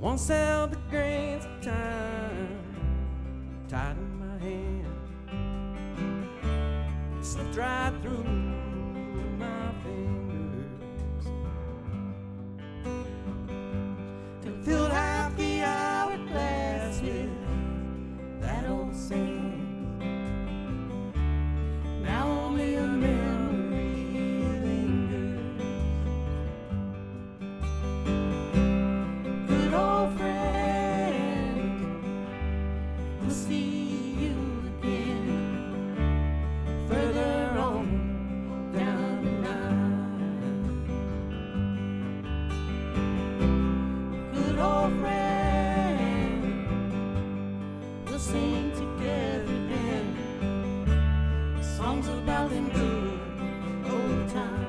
One sell the grains of time tied in my hand. It slipped right through my fingers and filled half the hourglass with that old sand. Now only a memory lingers. Good old friend, we'll see you again further on down the line. Good old friend, we'll sing together then songs about them good old times.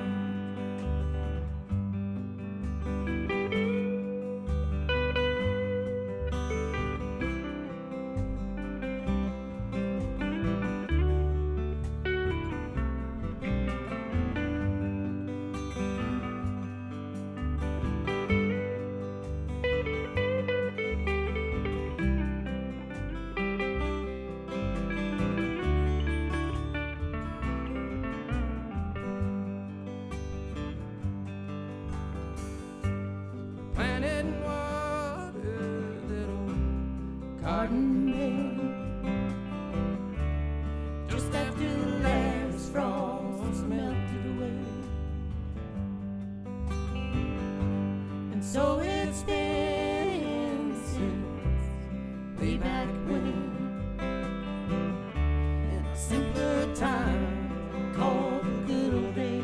Garden bed, just after the last frost melted away, and so it's been since way back when, in a simpler time called the good old days.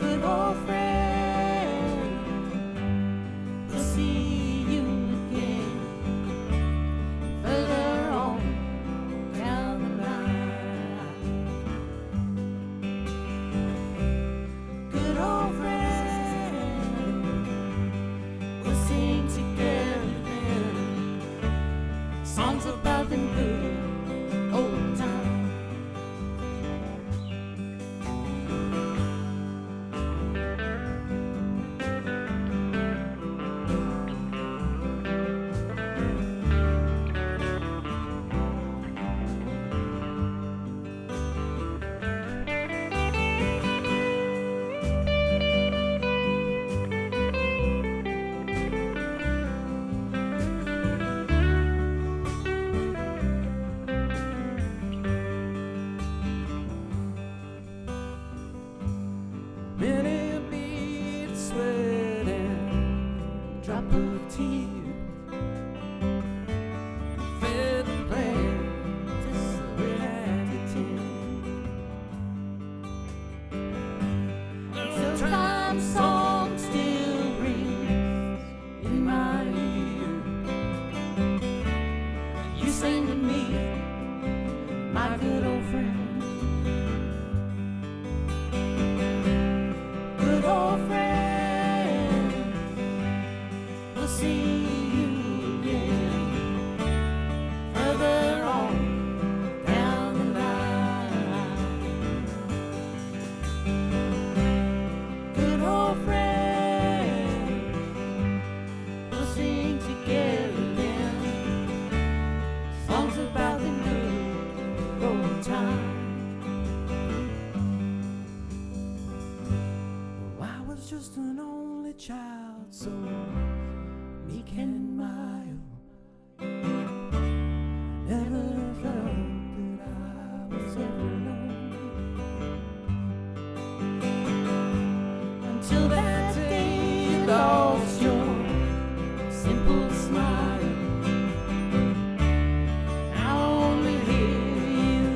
Good old friends, songs about them good old times. Drop of tears fed the plans just so it had to tend. Little time song still rings in my ear. You sing to me, my good old friend. Good old friend, see you again further on down the line. Good old friend, we'll sing together then songs about the good old time. I was just an only child, so meek and mild, never felt that I was ever alone, until that day you lost your simple smile. I only hear you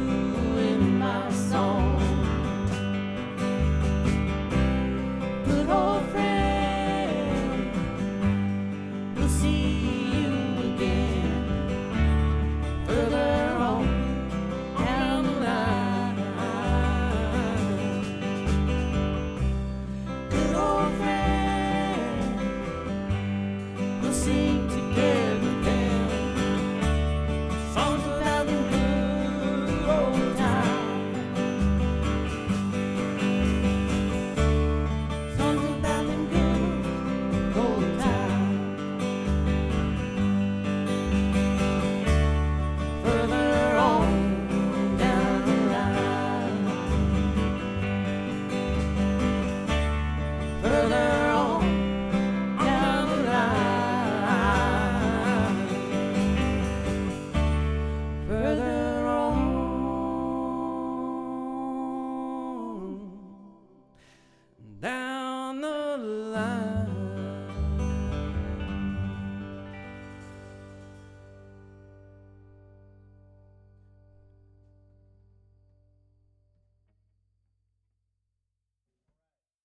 in my song. Good old friend, good old friend, time.